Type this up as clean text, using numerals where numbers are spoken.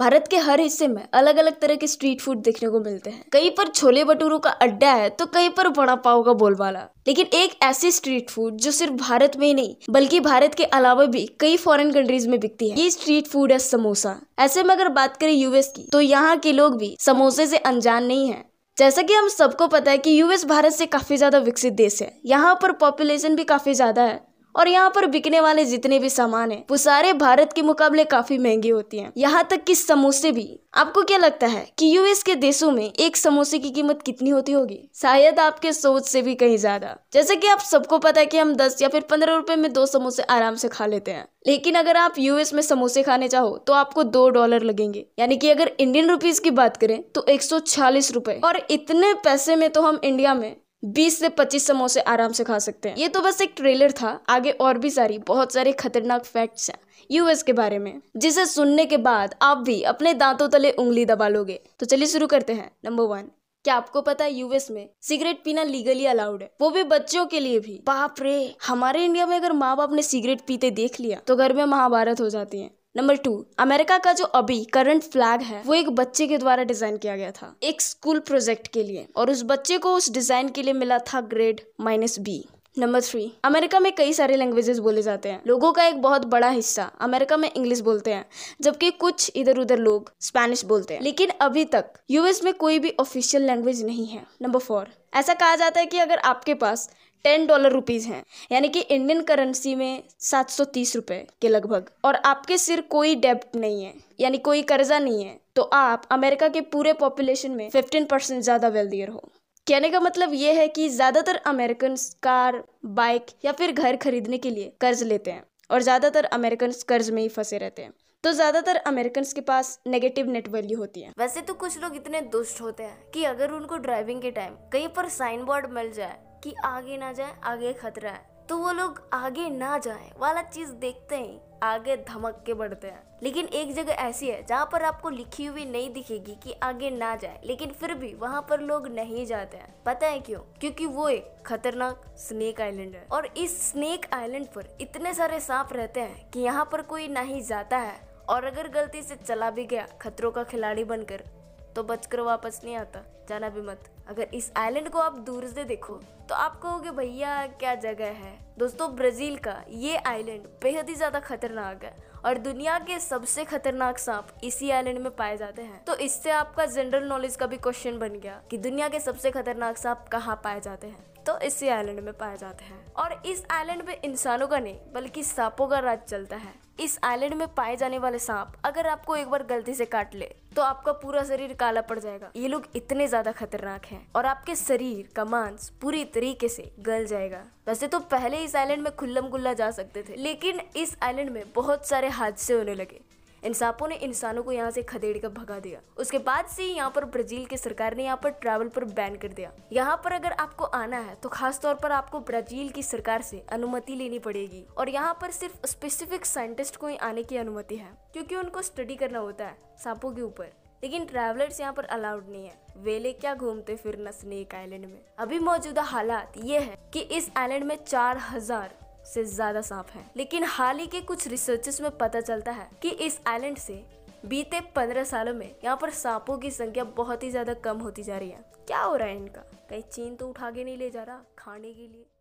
भारत के हर हिस्से में अलग अलग तरह के स्ट्रीट फूड देखने को मिलते हैं। कहीं पर छोले भटूरों का अड्डा है तो कहीं पर वड़ा पाव का बोलबाला। लेकिन एक ऐसी स्ट्रीट फूड जो सिर्फ भारत में ही नहीं बल्कि भारत के अलावा भी कई फॉरेन कंट्रीज में बिकती है, ये स्ट्रीट फूड है समोसा। ऐसे में अगर बात करें यूएस की तो यहाँ के लोग भी समोसे से अनजान नहीं है। जैसा कि हम सबको पता है कि यूएस भारत से काफी ज्यादा विकसित देश है, यहाँ पर पॉपुलेशन भी काफी ज्यादा है और यहाँ पर बिकने वाले जितने भी सामान हैं वो सारे भारत के मुकाबले काफी महंगे होते हैं, यहाँ तक कि समोसे भी। आपको क्या लगता है कि यूएस के देशों में एक समोसे की कीमत कितनी होती होगी? शायद आपके सोच से भी कहीं ज्यादा। जैसे कि आप सबको पता है कि हम 10 या फिर 15 रुपए में 2 समोसे आराम से खा लेते हैं, लेकिन अगर आप यूएस में समोसे खाने चाहो तो आपको $2 लगेंगे। यानी कि अगर इंडियन रुपीज की बात करें तो 140 रुपए, और इतने पैसे में तो हम इंडिया में 20 से 25 समोसे आराम से खा सकते हैं। ये तो बस एक ट्रेलर था, आगे और भी बहुत सारे खतरनाक फैक्ट्स हैं यूएस के बारे में, जिसे सुनने के बाद आप भी अपने दांतों तले उंगली दबा लोगे। तो चलिए शुरू करते हैं। नंबर 1, क्या आपको पता है यूएस में सिगरेट पीना लीगली अलाउड है, वो भी बच्चों के लिए भी? बाप रे, हमारे इंडिया में अगर माँ बाप ने सिगरेट पीते देख लिया तो घर में महाभारत हो जाती है। नंबर 2, अमेरिका का जो अभी करंट फ्लैग है वो एक बच्चे के द्वारा डिजाइन किया गया था एक स्कूल प्रोजेक्ट के लिए, और उस बच्चे को उस डिजाइन के लिए मिला था ग्रेड -B। नंबर 3, अमेरिका में कई सारे लैंग्वेजेस बोले जाते हैं। लोगों का एक बहुत बड़ा हिस्सा अमेरिका में इंग्लिश बोलते हैं, जबकि कुछ इधर उधर लोग स्पेनिश बोलते हैं, लेकिन अभी तक यूएस में कोई भी ऑफिशियल लैंग्वेज नहीं है। नंबर 4, ऐसा कहा जाता है कि अगर आपके पास $10 रुपीज हैं, यानी कि इंडियन करेंसी में 730 रुपए के लगभग, और आपके सिर कोई डेब्ट नहीं है, यानी कोई कर्जा नहीं है, तो आप अमेरिका के पूरे पॉपुलेशन में 15% ज्यादा वेल्दियर हो। कहने का मतलब ये है कि ज्यादातर अमेरिकन कार, बाइक या फिर घर खरीदने के लिए कर्ज लेते हैं, और ज्यादातर अमेरिकन कर्ज में ही फंसे रहते हैं, तो ज्यादातर अमेरिकन्स के पास नेगेटिव नेट वैल्यू होती है। वैसे तो कुछ लोग इतने दुष्ट होते हैं कि अगर उनको ड्राइविंग के टाइम कहीं पर साइन बोर्ड मिल जाए कि आगे ना जाए, आगे खतरा है, तो वो लोग आगे ना जाए वाला चीज देखते ही आगे धमक के बढ़ते हैं। लेकिन एक जगह ऐसी है जहाँ पर आपको लिखी हुई नहीं दिखेगी कि आगे ना जाए, लेकिन फिर भी वहाँ पर लोग नहीं जाते हैं। पता है क्यों? क्योंकि वो एक खतरनाक स्नेक आइलैंड है, और इस स्नेक आइलैंड पर इतने सारे सांप रहते हैं कि यहाँ पर कोई ना ही जाता है, और अगर गलती से चला भी गया खतरों का खिलाड़ी बनकर तो बचकर वापस नहीं आता। जाना भी मत। अगर इस आइलैंड को आप दूर से देखो तो आप कहोगे भैया क्या जगह है। दोस्तों, ब्राजील का ये आइलैंड बेहद ही ज्यादा खतरनाक है, और दुनिया के सबसे खतरनाक सांप इसी आइलैंड में पाए जाते हैं। तो इससे आपका जनरल नॉलेज का भी क्वेश्चन बन गया कि दुनिया के सबसे खतरनाक सांप कहाँ पाए जाते हैं, तो इसी आइलैंड में पाए जाते हैं। और इस आइलैंड में इंसानों का नहीं बल्कि सांपों का राज चलता है। इस आइलैंड में पाए जाने वाले सांप अगर आपको एक बार गलती से काट ले तो आपका पूरा शरीर काला पड़ जाएगा। ये लोग इतने ज्यादा खतरनाक हैं, और आपके शरीर का मांस पूरी तरीके से गल जाएगा। वैसे तो पहले इस आइलैंड में खुल्लम गुल्ला जा सकते थे, लेकिन इस आइलैंड में बहुत सारे हादसे होने लगे। इन सांपों ने इंसानों को यहाँ से खदेड़ कर भगा दिया। उसके बाद से यहाँ पर ब्राजील की सरकार ने यहाँ पर ट्रैवल पर बैन कर दिया। यहाँ पर अगर आपको आना है तो खास तौर पर आपको ब्राजील की सरकार से अनुमति लेनी पड़ेगी, और यहाँ पर सिर्फ स्पेसिफिक साइंटिस्ट को ही आने की अनुमति है, क्योंकि उनको स्टडी करना होता है सांपों के ऊपर। लेकिन ट्रैवलर्स यहाँ पर अलाउड नहीं है। वेले क्या घूमते फिरना स्नेक आइलैंड में। अभी मौजूदा हालात ये है कि इस आइलैंड में 4000 से ज्यादा सांप हैं, लेकिन हाल ही के कुछ रिसर्चेस में पता चलता है कि इस आइलैंड से बीते 15 सालों में यहाँ पर सांपों की संख्या बहुत ही ज्यादा कम होती जा रही है। क्या हो रहा है इनका? कहीं चीन तो उठा के नहीं ले जा रहा खाने के लिए।